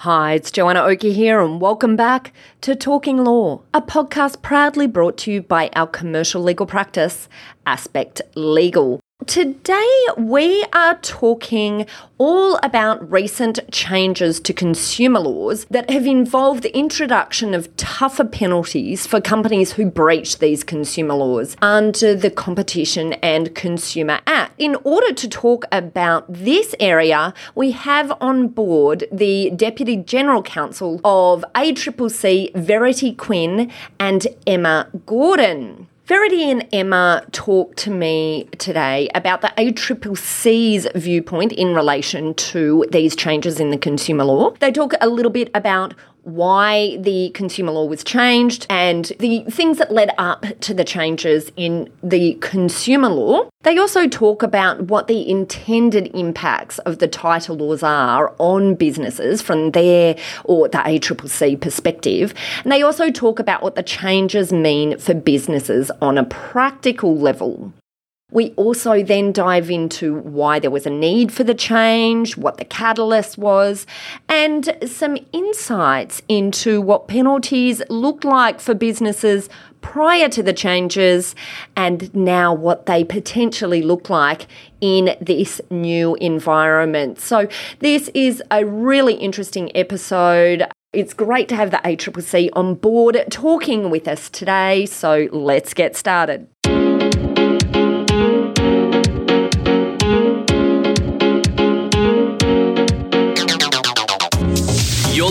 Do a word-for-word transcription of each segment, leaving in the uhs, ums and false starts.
Hi, it's Joanna Oakey here and welcome back to Talking Law, a podcast proudly brought to you by our commercial legal practice, Aspect Legal. Today we are talking all about recent changes to consumer laws that have involved the introduction of tougher penalties for companies who breach these consumer laws under the Competition and Consumer Act. In order to talk about this area, we have on board the Deputy General Counsel of A C C C, Verity Quinn and Emma Gordon. Verity and Emma talked to me today about the A C C C's viewpoint in relation to these changes in the consumer law. They talk a little bit about why the consumer law was changed and the things that led up to the changes in the consumer law. They also talk about what the intended impacts of the tighter laws are on businesses from their or the A C C C perspective. And they also talk about what the changes mean for businesses on a practical level. We also then dive into why there was a need for the change, what the catalyst was, and some insights into what penalties looked like for businesses prior to the changes and now what they potentially look like in this new environment. So this is a really interesting episode. It's great to have the A C C C on board talking with us today, so let's get started. You're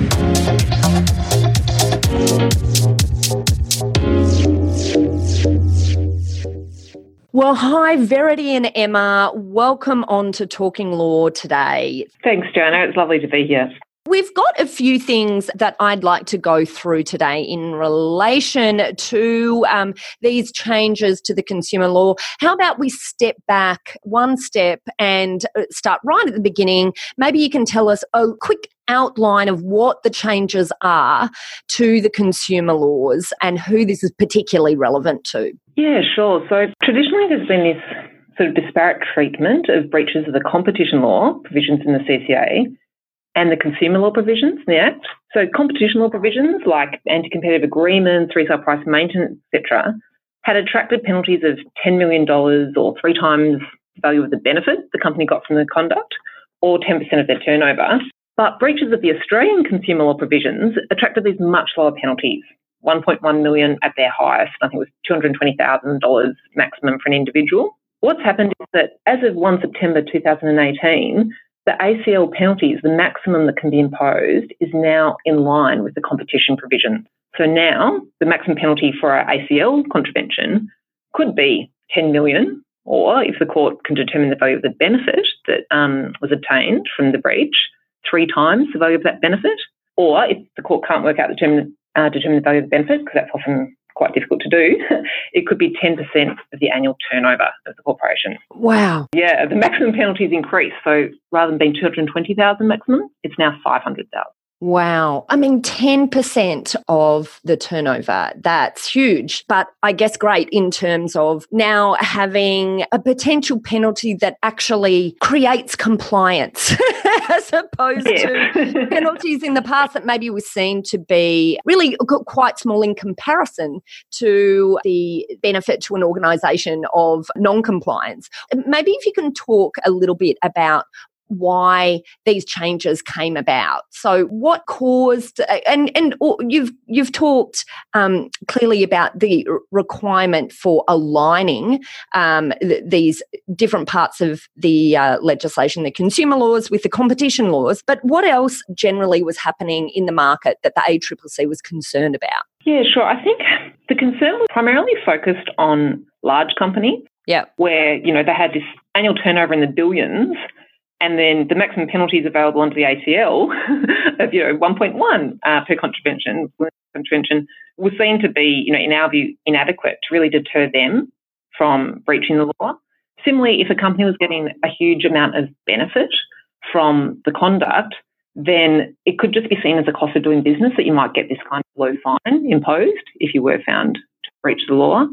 Well, hi, Verity and Emma. Welcome on to Talking Law today. Thanks, Joanna. It's lovely to be here. We've got a few things that I'd like to go through today in relation to um, these changes to the consumer law. How about we step back one step and start right at the beginning? Maybe you can tell us a quick outline of what the changes are to the consumer laws and who this is particularly relevant to. Yeah, sure. So traditionally there's been this sort of disparate treatment of breaches of the competition law provisions in the C C A and the consumer law provisions in the Act. So competition law provisions like anti-competitive agreements, resale price maintenance, et cetera, had attracted penalties of ten million dollars or three times the value of the benefit the company got from the conduct or ten percent of their turnover. But breaches of the Australian consumer law provisions attracted these much lower penalties, one point one million dollars at their highest. I think it was two hundred twenty thousand dollars maximum for an individual. What's happened is that as of the first of September twenty eighteen, the A C L penalties, the maximum that can be imposed, is now in line with the competition provision. So now the maximum penalty for our A C L contravention could be ten million dollars, or if the court can determine the value of the benefit that um, was obtained from the breach, three times the value of that benefit, or if the court can't work out the term, uh, determine the value of the benefit, because that's often quite difficult to do, it could be ten percent of the annual turnover of the corporation. Wow. Yeah, the maximum penalties increase. So rather than being two hundred twenty thousand dollars maximum, it's now five hundred thousand dollars. Wow. I mean, ten percent of the turnover, that's huge. But I guess great in terms of now having a potential penalty that actually creates compliance as opposed yeah. to penalties in the past that maybe were seen to be really quite small in comparison to the benefit to an organisation of non-compliance. Maybe if you can talk a little bit about why these changes came about. So what caused, and and you've you've talked um, clearly about the requirement for aligning um, th- these different parts of the uh, legislation, the consumer laws with the competition laws, but what else generally was happening in the market that the A C C C was concerned about? Yeah, sure. I think the concern was primarily focused on large companies, yeah, where, you know, they had this annual turnover in the billions. And then the maximum penalties available under the A C L of, you know, one point one uh, per contravention, contravention was seen to be, you know, in our view, inadequate to really deter them from breaching the law. Similarly, if a company was getting a huge amount of benefit from the conduct, then it could just be seen as a cost of doing business that you might get this kind of low fine imposed if you were found to breach the law.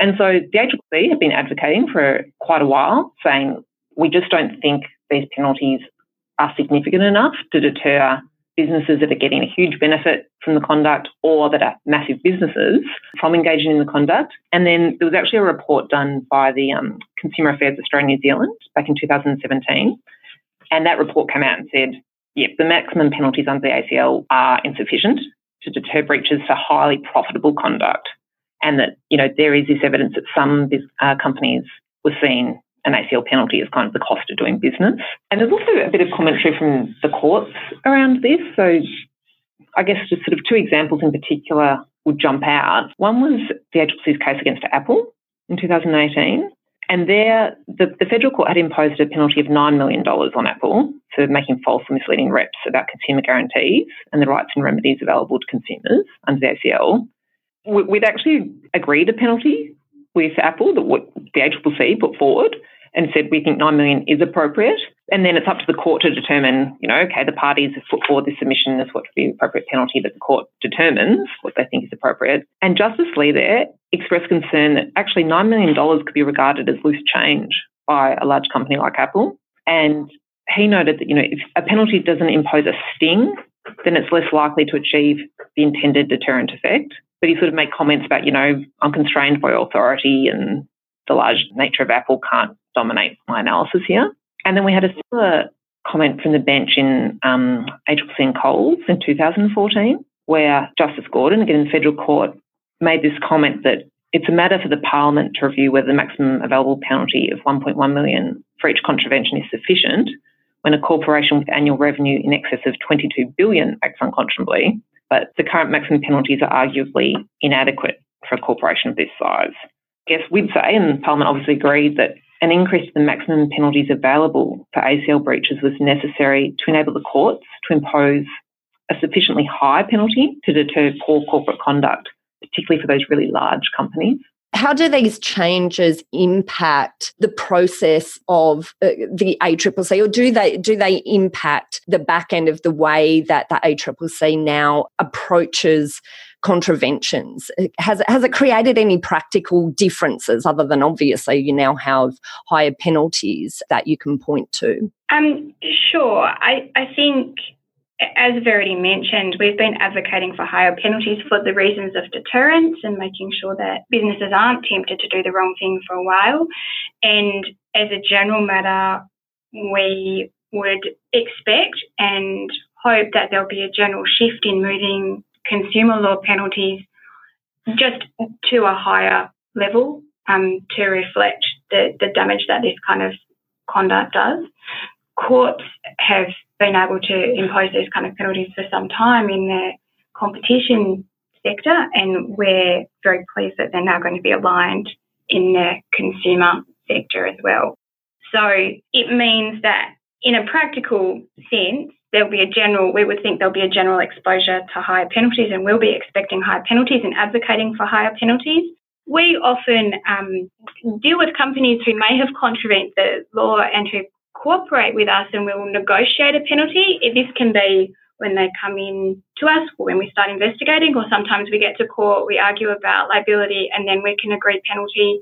And so the A C C C have been advocating for quite a while, saying we just don't think these penalties are significant enough to deter businesses that are getting a huge benefit from the conduct or that are massive businesses from engaging in the conduct. And then there was actually a report done by the um, Consumer Affairs Australia New Zealand back in two thousand seventeen. And that report came out and said, yep, the maximum penalties under the A C L are insufficient to deter breaches for highly profitable conduct. And that, you know, there is this evidence that some uh, companies were seeing an A C L penalty as kind of the cost of doing business. And there's also a bit of commentary from the courts around this. So I guess just sort of two examples in particular would jump out. One was the A C C C's case against Apple in two thousand eighteen. And there, the, the federal court had imposed a penalty of nine million dollars on Apple for making false and misleading reps about consumer guarantees and the rights and remedies available to consumers under the A C L. We, we'd actually agreed a penalty with Apple that what the A C C C put forward and said we think nine million dollars is appropriate. And then it's up to the court to determine, you know, okay, the parties have put forward this submission as what would be the appropriate penalty, but the court determines what they think is appropriate. And Justice Lee there expressed concern that actually nine million dollars could be regarded as loose change by a large company like Apple. And he noted that, you know, if a penalty doesn't impose a sting, then it's less likely to achieve the intended deterrent effect. But he sort of made comments about, you know, I'm constrained by authority and the large nature of Apple can't dominate my analysis here. And then we had a similar comment from the bench in um, A C C C and Coles in two thousand fourteen, where Justice Gordon, again in the federal court, made this comment that it's a matter for the Parliament to review whether the maximum available penalty of one point one million dollars for each contravention is sufficient when a corporation with annual revenue in excess of twenty-two billion dollars acts unconscionably, but the current maximum penalties are arguably inadequate for a corporation of this size. I guess we'd say, and Parliament obviously agreed, that an increase to the maximum penalties available for A C L breaches was necessary to enable the courts to impose a sufficiently high penalty to deter poor corporate conduct, particularly for those really large companies. How do these changes impact the process of uh, the A C C C, or do they do they impact the back end of the way that the A C C C now approaches contraventions? Has it, has it created any practical differences other than obviously you now have higher penalties that you can point to? Um, sure. I, I think, as Verity mentioned, we've been advocating for higher penalties for the reasons of deterrence and making sure that businesses aren't tempted to do the wrong thing for a while. And as a general matter, we would expect and hope that there'll be a general shift in moving consumer law penalties just to a higher level um, to reflect the, the damage that this kind of conduct does. Courts have been able to impose these kind of penalties for some time in the competition sector, and we're very pleased that they're now going to be aligned in the consumer sector as well. So it means that in a practical sense, there'll be a general, we would think there'll be a general exposure to higher penalties, and we'll be expecting higher penalties and advocating for higher penalties. We often um, deal with companies who may have contravened the law and who cooperate with us, and we will negotiate a penalty. This can be when they come in to us or when we start investigating, or sometimes we get to court, we argue about liability, and then we can agree penalty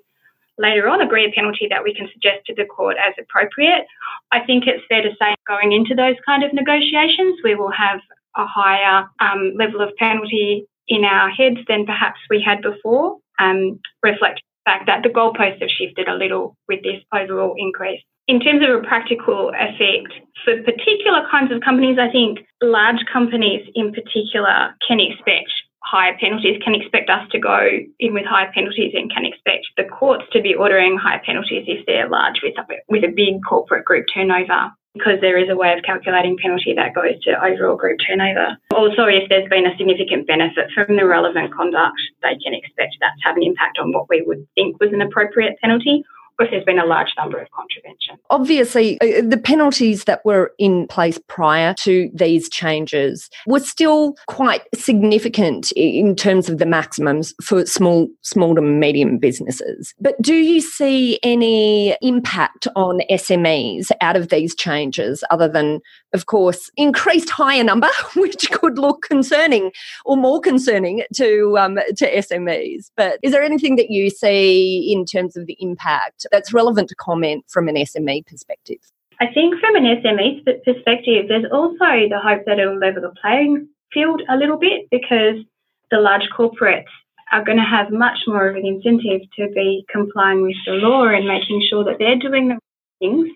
later on, agree a penalty that we can suggest to the court as appropriate. I think it's fair to say going into those kind of negotiations, we will have a higher um, level of penalty in our heads than perhaps we had before, um, reflecting the fact that the goalposts have shifted a little with this overall increase. In terms of a practical effect, for particular kinds of companies, I think large companies in particular can expect higher penalties, can expect us to go in with higher penalties, and can expect the courts to be ordering higher penalties if they're large with a, with a big corporate group turnover, because there is a way of calculating penalty that goes to overall group turnover. Also, if there's been a significant benefit from the relevant conduct, they can expect that to have an impact on what we would think was an appropriate penalty. course, there's been a large number of contraventions. Obviously, the penalties that were in place prior to these changes were still quite significant in terms of the maximums for small, small to medium businesses. But do you see any impact on S M Es out of these changes other than, of course, increased higher number, which could look concerning or more concerning to um, to S M Es? But is there anything that you see in terms of the impact that's relevant to comment from an S M E perspective? I think from an S M E perspective, there's also the hope that it will level the playing field a little bit, because the large corporates are going to have much more of an incentive to be complying with the law and making sure that they're doing the right things.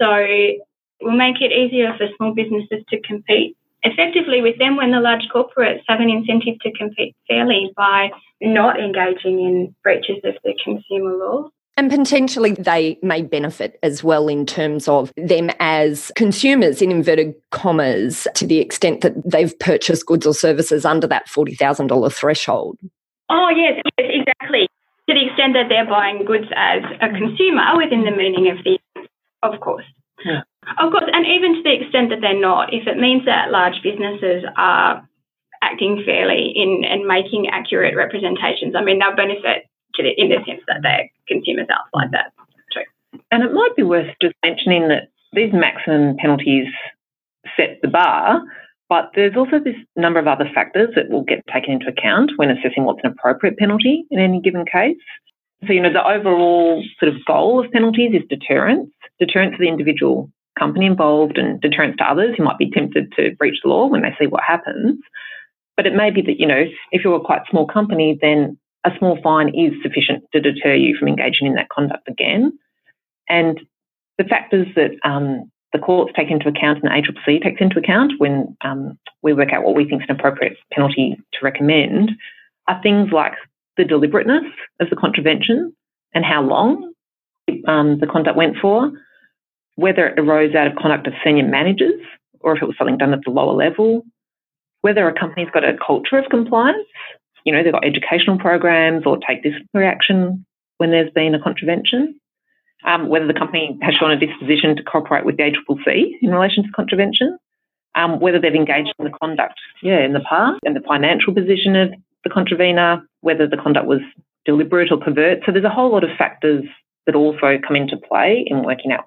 So we'll make it easier for small businesses to compete effectively with them when the large corporates have an incentive to compete fairly by not engaging in breaches of the consumer law. And potentially they may benefit as well in terms of them as consumers, in inverted commas, to the extent that they've purchased goods or services under that forty thousand dollars threshold. Oh, yes, yes, exactly. To the extent that they're buying goods as a consumer within the meaning of the, of course. Yeah. Of course, and even to the extent that they're not, if it means that large businesses are acting fairly in and making accurate representations, I mean, they'll benefit to the, in the sense that their consumers outside that. True. And it might be worth just mentioning that these maximum penalties set the bar, but there's also this number of other factors that will get taken into account when assessing what's an appropriate penalty in any given case. So, you know, the overall sort of goal of penalties is deterrence, deterrence to the individual company involved and deterrence to others who might be tempted to breach the law when they see what happens. But it may be that, you know, if you're a quite small company, then a small fine is sufficient to deter you from engaging in that conduct again. And the factors that um, the courts take into account and the A C C C takes into account when um, we work out what we think is an appropriate penalty to recommend are things like the deliberateness of the contravention and how long um, the conduct went for, whether it arose out of conduct of senior managers or if it was something done at the lower level, whether a company's got a culture of compliance, you know, they've got educational programs or take disciplinary action when there's been a contravention, um, whether the company has shown a disposition to cooperate with the A C C C in relation to contravention, um, whether they've engaged in the conduct yeah, in the past, and the financial position of the contravener, whether the conduct was deliberate or covert. So there's a whole lot of factors that also come into play in working out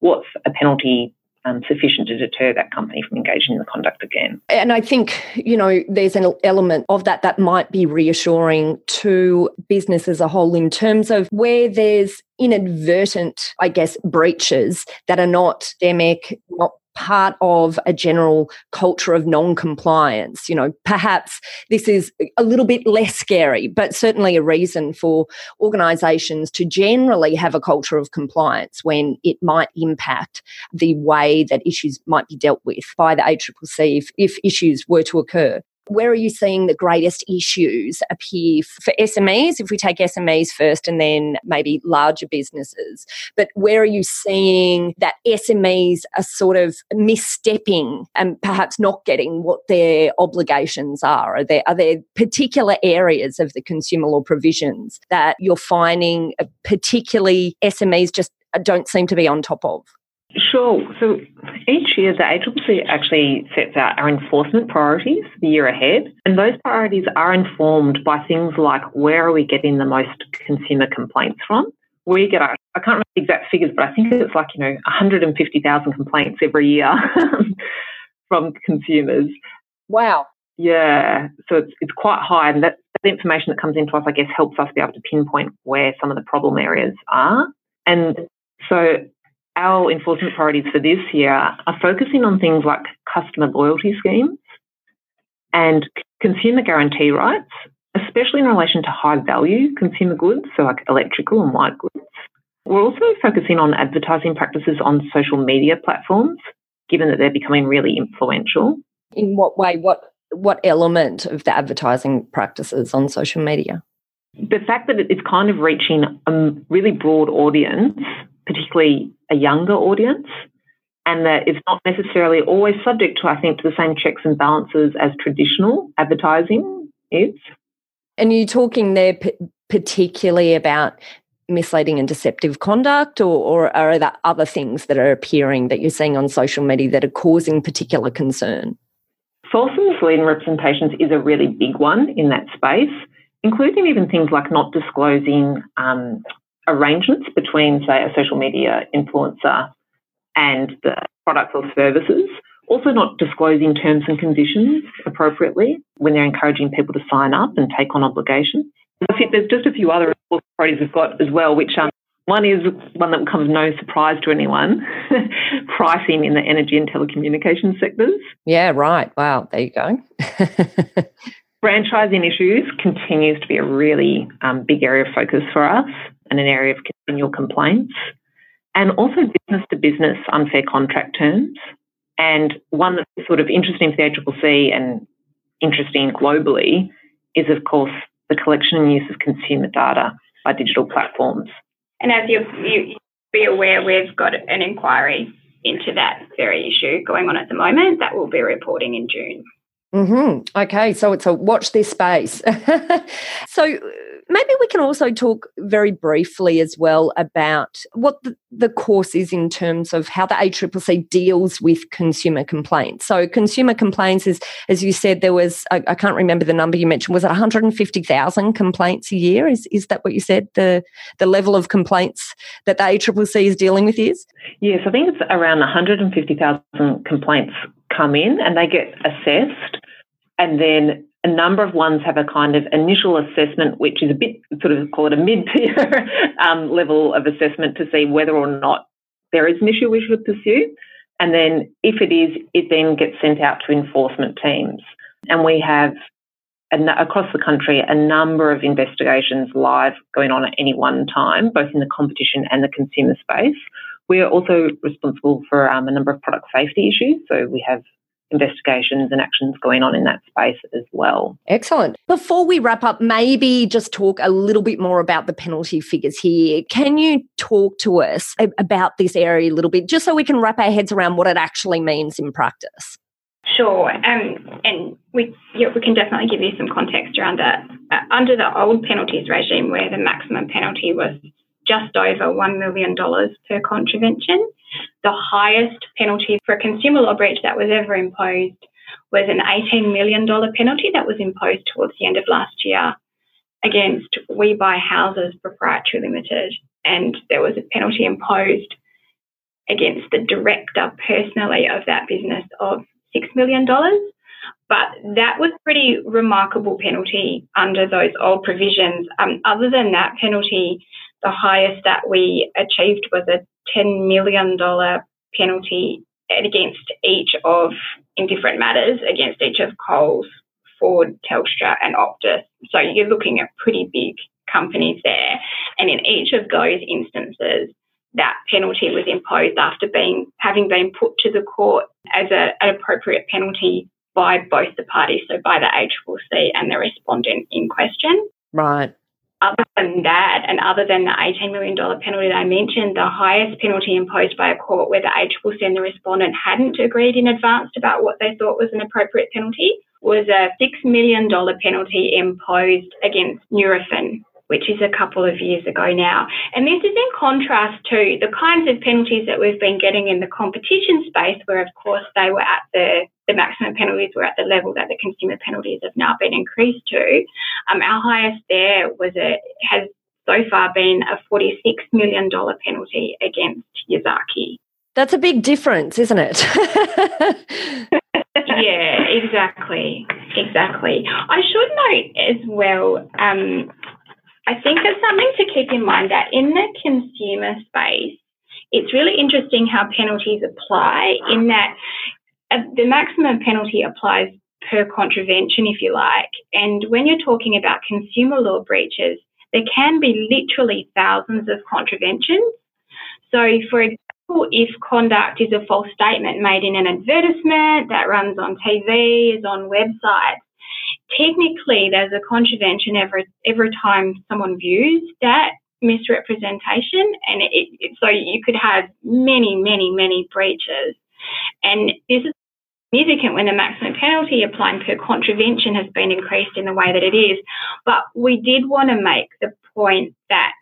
what's a penalty Um, sufficient to deter that company from engaging in the conduct again. And I think, you know, there's an element of that that might be reassuring to business as a whole in terms of where there's inadvertent, I guess, breaches that are not endemic, not part of a general culture of non-compliance. You know, perhaps this is a little bit less scary, but certainly a reason for organisations to generally have a culture of compliance when it might impact the way that issues might be dealt with by the A C C C if, if issues were to occur. Where are you seeing the greatest issues appear for S M Es, if we take S M Es first and then maybe larger businesses? But where are you seeing that S M Es are sort of misstepping and perhaps not getting what their obligations are? Are there, are there particular areas of the consumer law provisions that you're finding particularly S M Es just don't seem to be on top of? Sure. So each year the A C C C actually sets out our enforcement priorities for the year ahead, and those priorities are informed by things like where are we getting the most consumer complaints from. We get, I can't remember the exact figures, but I think it's like, you know, one hundred fifty thousand complaints every year from consumers. Wow. Yeah. So it's it's quite high, and that, that information that comes into us, I guess, helps us be able to pinpoint where some of the problem areas are. And so our enforcement priorities for this year are focusing on things like customer loyalty schemes and consumer guarantee rights, especially in relation to high-value consumer goods, so like electrical and white goods. We're also focusing on advertising practices on social media platforms, given that they're becoming really influential. In what way? What, what element of the advertising practices on social media? The fact that it's kind of reaching a really broad audience, particularly a younger audience, and that it's not necessarily always subject to, I think, to the same checks and balances as traditional advertising is. And you're talking there p- particularly about misleading and deceptive conduct, or, or are there other things that are appearing that you're seeing on social media that are causing particular concern? False and misleading representations is a really big one in that space, including even things like not disclosing um, arrangements between, say, a social media influencer and the products or services. Also not disclosing terms and conditions appropriately when they're encouraging people to sign up and take on obligations. There's just a few other priorities we've got as well, which um, one is one that comes no surprise to anyone, pricing in the energy and telecommunications sectors. Yeah, right. Wow, there you go. Franchising issues continues to be a really um, big area of focus for us and an area of continual complaints. And also business-to-business unfair contract terms. And one that's sort of interesting for the A C C C and interesting globally is, of course, the collection and use of consumer data by digital platforms. And as you'll you, be aware, we've got an inquiry into that very issue going on at the moment that we'll be reporting in June. Mm-hmm. Okay, so it's a watch this space. So maybe we can also talk very briefly as well about what the, the course is in terms of how the A C C C deals with consumer complaints. So consumer complaints is, as you said, there was, I, I can't remember the number you mentioned, was it one hundred fifty thousand complaints a year? Is is that what you said, the, the level of complaints that the A C C C is dealing with is? Yes, I think it's around one hundred fifty thousand complaints come in and they get assessed, and then a number of ones have a kind of initial assessment, which is a bit sort of call it a mid-tier um, level of assessment to see whether or not there is an issue we should pursue. And then if it is, it then gets sent out to enforcement teams. And we have an, across the country a number of investigations live going on at any one time, both in the competition and the consumer space. We are also responsible for um, a number of product safety issues, so we have investigations and actions going on in that space as well. Excellent. Before we wrap up, maybe just talk a little bit more about the penalty figures here. Can you talk to us about this area a little bit, just so we can wrap our heads around what it actually means in practice? Sure, um, and we yeah, we can definitely give you some context around that. Uh, under the old penalties regime, where the maximum penalty was just over one million dollars per contravention. The highest penalty for a consumer law breach that was ever imposed was an eighteen million dollars penalty that was imposed towards the end of last year against We Buy Houses Proprietary Limited. And there was a penalty imposed against the director personally of that business of six million dollars. But that was a pretty remarkable penalty under those old provisions. Um, other than that penalty, the highest that we achieved was a ten million dollars penalty against each of, in different matters, against each of Coles, Ford, Telstra and Optus. So you're looking at pretty big companies there. And in each of those instances, that penalty was imposed after being having been put to the court as a, an appropriate penalty by both the parties, so by the A C C C and the respondent in question. Right. Other than that, and other than the eighteen million dollars penalty that I mentioned, the highest penalty imposed by a court where the A C C C and the respondent hadn't agreed in advance about what they thought was an appropriate penalty was a six million dollars penalty imposed against Neurofen, which is a couple of years ago now. And this is in contrast to the kinds of penalties that we've been getting in the competition space where, of course, they were at the, the maximum penalties were at the level that the consumer penalties have now been increased to. Um, our highest there was a, has so far been a forty-six million dollars penalty against Yazaki. That's a big difference, isn't it? Yeah, exactly, exactly. I should note as well, um, I think it's something to keep in mind that in the consumer space, it's really interesting how penalties apply in that the maximum penalty applies per contravention, if you like. And when you're talking about consumer law breaches, there can be literally thousands of contraventions. So, for example, if conduct is a false statement made in an advertisement that runs on T V, is on websites, technically, there's a contravention every every time someone views that misrepresentation, and it, it, so you could have many, many, many breaches. And this is significant when the maximum penalty applying per contravention has been increased in the way that it is. But we did want to make the point that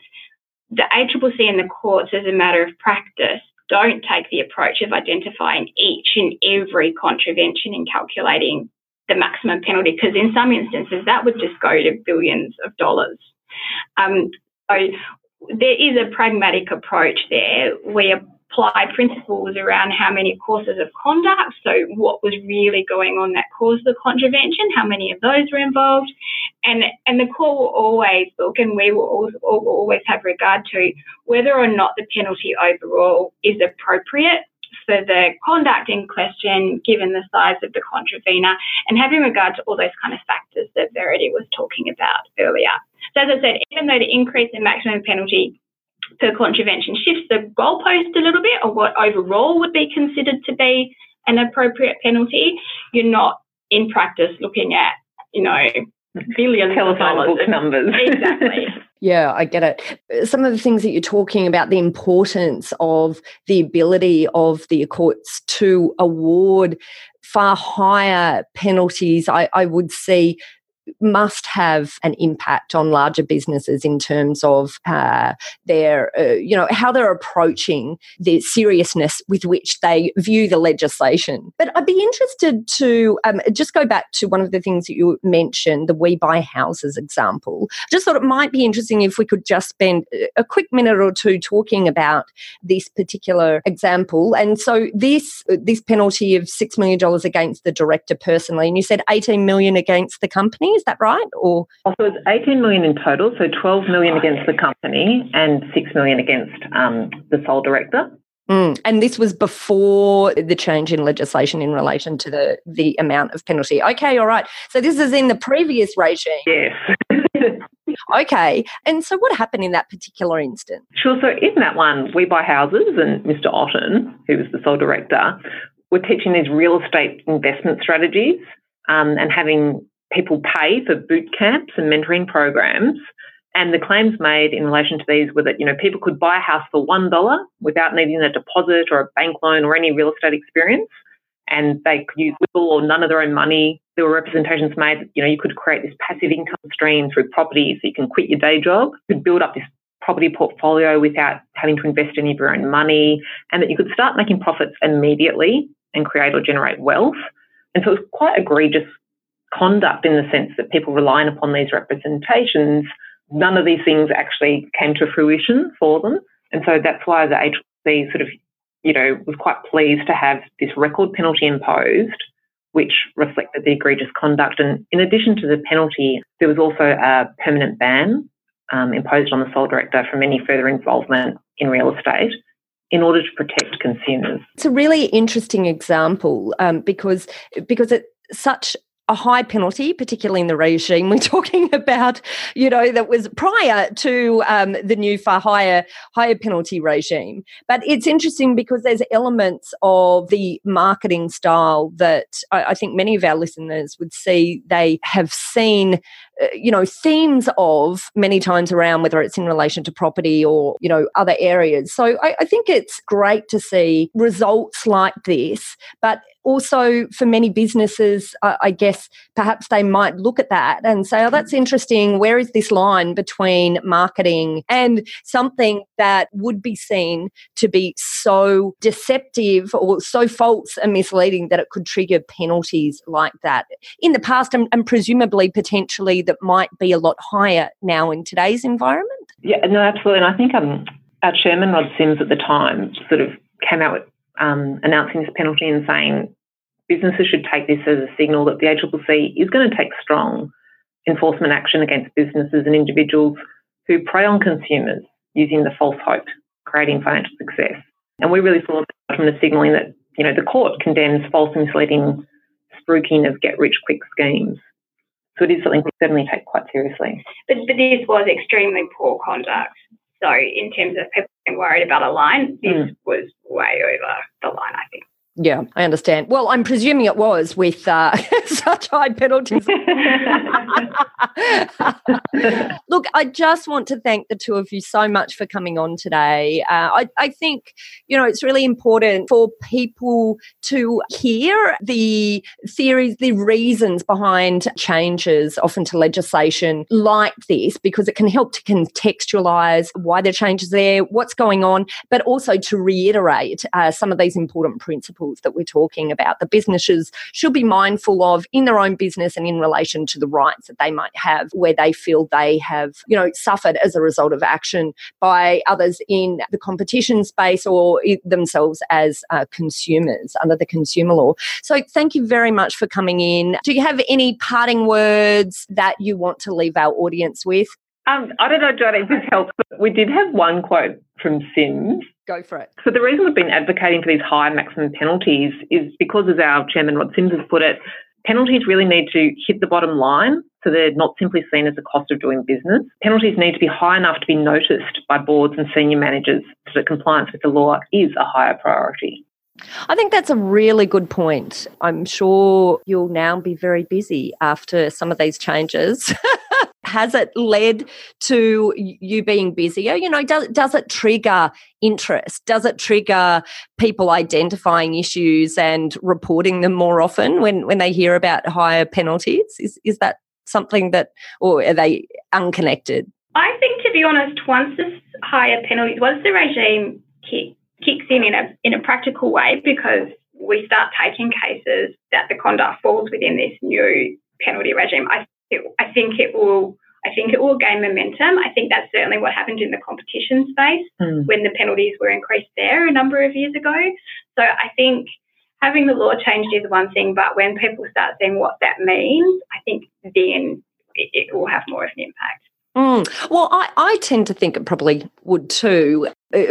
the A C C C and the courts, as a matter of practice, don't take the approach of identifying each and every contravention and calculating the maximum penalty, because in some instances that would just go to billions of dollars. Um, so there is a pragmatic approach there. We apply principles around how many courses of conduct, so what was really going on that caused the contravention, how many of those were involved, and and the court will always look, and we will also, will always have regard to whether or not the penalty overall is appropriate for the conduct in question, given the size of the contravener, and having regard to all those kind of factors that Verity was talking about earlier. So as I said, even though the increase in maximum penalty per contravention shifts the goalpost a little bit, or what overall would be considered to be an appropriate penalty, you're not in practice looking at, you know, billions of dollars. Telephone book numbers. Exactly. Yeah, I get it. Some of the things that you're talking about, the importance of the ability of the courts to award far higher penalties, I, I would see must have an impact on larger businesses in terms of uh, their, uh, you know, how they're approaching the seriousness with which they view the legislation. But I'd be interested to um, just go back to one of the things that you mentioned, the We Buy Houses example. I just thought it might be interesting if we could just spend a quick minute or two talking about this particular example. And so this this penalty of six million dollars against the director personally, and you said eighteen million dollars against the company. Is that right? Or oh, so it's eighteen million dollars in total, so twelve million dollars against the company and six million dollars against um, the sole director. Mm. And this was before the change in legislation in relation to the, the amount of penalty. Okay, all right. So this is in the previous regime. Yes. Okay. And so what happened in that particular instance? Sure. So in that one, We Buy Houses and Mister Otten, who was the sole director, were teaching these real estate investment strategies um, and having people pay for boot camps and mentoring programs, and the claims made in relation to these were that, you know, people could buy a house for one dollar without needing a deposit or a bank loan or any real estate experience, and they could use little or none of their own money. There were representations made that, you know, you could create this passive income stream through property, so you can quit your day job, you could build up this property portfolio without having to invest any of your own money, and that you could start making profits immediately and create or generate wealth. And so it was quite egregious conduct in the sense that people relying upon these representations, none of these things actually came to fruition for them. And so that's why the A C C C sort of, you know, was quite pleased to have this record penalty imposed, which reflected the egregious conduct. And in addition to the penalty, there was also a permanent ban um, imposed on the sole director from any further involvement in real estate, in order to protect consumers. It's a really interesting example um, because because it's such a high penalty, particularly in the regime we're talking about, you know, that was prior to um, the new far higher higher penalty regime. But it's interesting because there's elements of the marketing style that I, I think many of our listeners would see they have seen, uh, you know, themes of many times around, whether it's in relation to property or, you know, other areas. So I, I think it's great to see results like this, but also, for many businesses, uh, I guess perhaps they might look at that and say, oh, that's interesting. Where is this line between marketing and something that would be seen to be so deceptive or so false and misleading that it could trigger penalties like that in the past, and, and presumably potentially that might be a lot higher now in today's environment? Yeah, no, absolutely. And I think um, our chairman, Rod Sims, at the time sort of came out with um, announcing this penalty and saying, businesses should take this as a signal that the A C C C is going to take strong enforcement action against businesses and individuals who prey on consumers using the false hope, creating financial success. And we really saw from the signalling that, you know, the court condemns false, misleading spruiking of get-rich-quick schemes. So it is something we certainly take quite seriously. But, but this was extremely poor conduct. So in terms of people being worried about a line, this mm. was way over the line, I think. Yeah, I understand. Well, I'm presuming it was with uh, such high penalties. Look, I just want to thank the two of you so much for coming on today. Uh, I, I think, you know, it's really important for people to hear the theories, the reasons behind changes often to legislation like this, because it can help to contextualise why there are changes there, what's going on, but also to reiterate uh, some of these important principles that we're talking about, the businesses should be mindful of in their own business and in relation to the rights that they might have where they feel they have, you know, suffered as a result of action by others in the competition space or themselves as uh, consumers under the consumer law. So thank you very much for coming in. Do you have any parting words that you want to leave our audience with? Um, I don't know, Joanna, if this helps, but we did have one quote from Sims. Go for it. So the reason we've been advocating for these high maximum penalties is because, as our chairman, Rod Sims, has put it, penalties really need to hit the bottom line, so they're not simply seen as a cost of doing business. Penalties need to be high enough to be noticed by boards and senior managers so that compliance with the law is a higher priority. I think that's a really good point. I'm sure you'll now be very busy after some of these changes. Has it led to you being busier? You know, does, does it trigger interest? Does it trigger people identifying issues and reporting them more often when, when they hear about higher penalties? Is, is that something that, or are they unconnected? I think, to be honest, once this higher penalties, once the regime kick, kicks in in a, in a practical way, because we start taking cases that the conduct falls within this new penalty regime, I It, I think it will. I think it will gain momentum. I think that's certainly what happened in the competition space mm. when the penalties were increased there a number of years ago. So I think having the law changed is one thing, but when people start seeing what that means, I think then it, it will have more of an impact. Mm. Well, I, I tend to think it probably would too.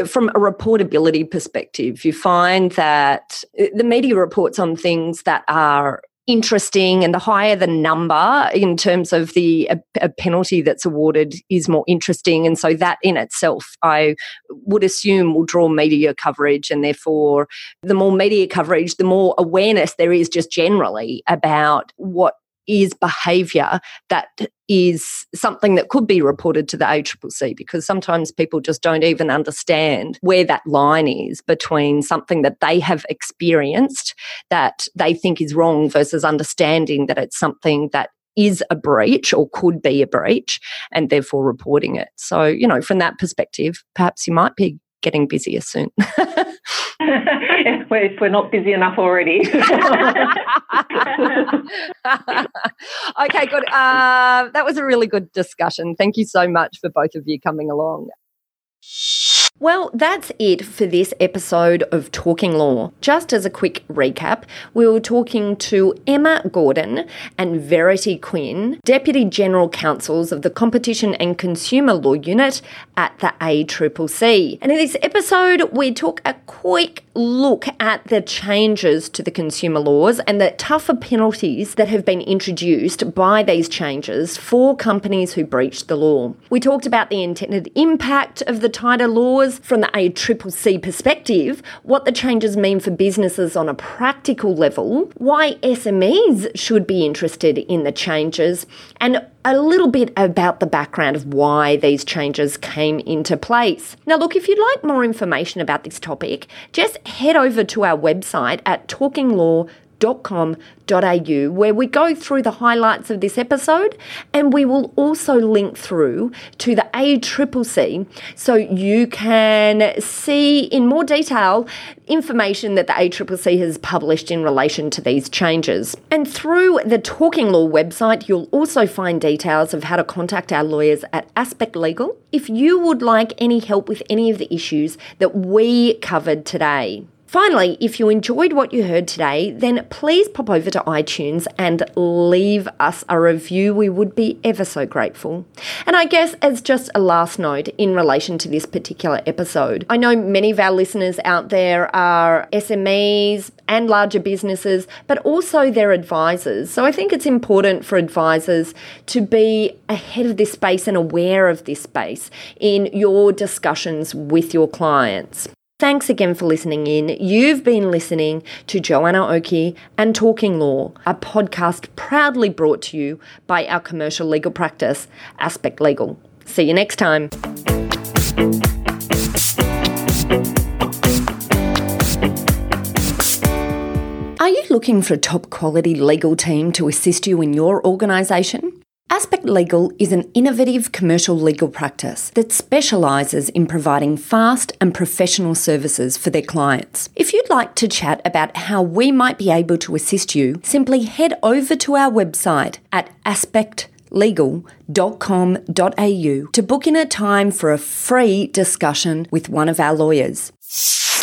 From a reportability perspective, you find that the media reports on things that are interesting, and the higher the number in terms of the a, a penalty that's awarded is more interesting. And so that in itself, I would assume, will draw media coverage, and therefore the more media coverage, the more awareness there is just generally about what is behaviour that is something that could be reported to the A C C C, because sometimes people just don't even understand where that line is between something that they have experienced that they think is wrong versus understanding that it's something that is a breach or could be a breach and therefore reporting it. So, you know, from that perspective, perhaps you might be getting busier soon. If we're not busy enough already. Okay, good. Uh, that was a really good discussion. Thank you so much for both of you coming along. Well, that's it for this episode of Talking Law. Just as a quick recap, we were talking to Emma Gordon and Verity Quinn, Deputy General Counsels of the Competition and Consumer Law Unit at the A C C C. And in this episode, we took a quick look at the changes to the consumer laws and the tougher penalties that have been introduced by these changes for companies who breach the law. We talked about the intended impact of the tighter laws from the A C C C perspective, what the changes mean for businesses on a practical level, why S M Es should be interested in the changes, and a little bit about the background of why these changes came into place. Now, look, if you'd like more information about this topic, just head over to our website at talking law dot com dot a u, where we go through the highlights of this episode, and we will also link through to the A C C C so you can see in more detail information that the A C C C has published in relation to these changes. And through the Talking Law website, you'll also find details of how to contact our lawyers at Aspect Legal if you would like any help with any of the issues that we covered today. Finally, if you enjoyed what you heard today, then please pop over to iTunes and leave us a review. We would be ever so grateful. And I guess as just a last note in relation to this particular episode, I know many of our listeners out there are S M Es and larger businesses, but also their advisors. So I think it's important for advisors to be ahead of this space and aware of this space in your discussions with your clients. Thanks again for listening in. You've been listening to Joanna Oakey and Talking Law, a podcast proudly brought to you by our commercial legal practice, Aspect Legal. See you next time. Are you looking for a top quality legal team to assist you in your organisation? Aspect Legal is an innovative commercial legal practice that specialises in providing fast and professional services for their clients. If you'd like to chat about how we might be able to assist you, simply head over to our website at aspect legal dot com dot a u to book in a time for a free discussion with one of our lawyers.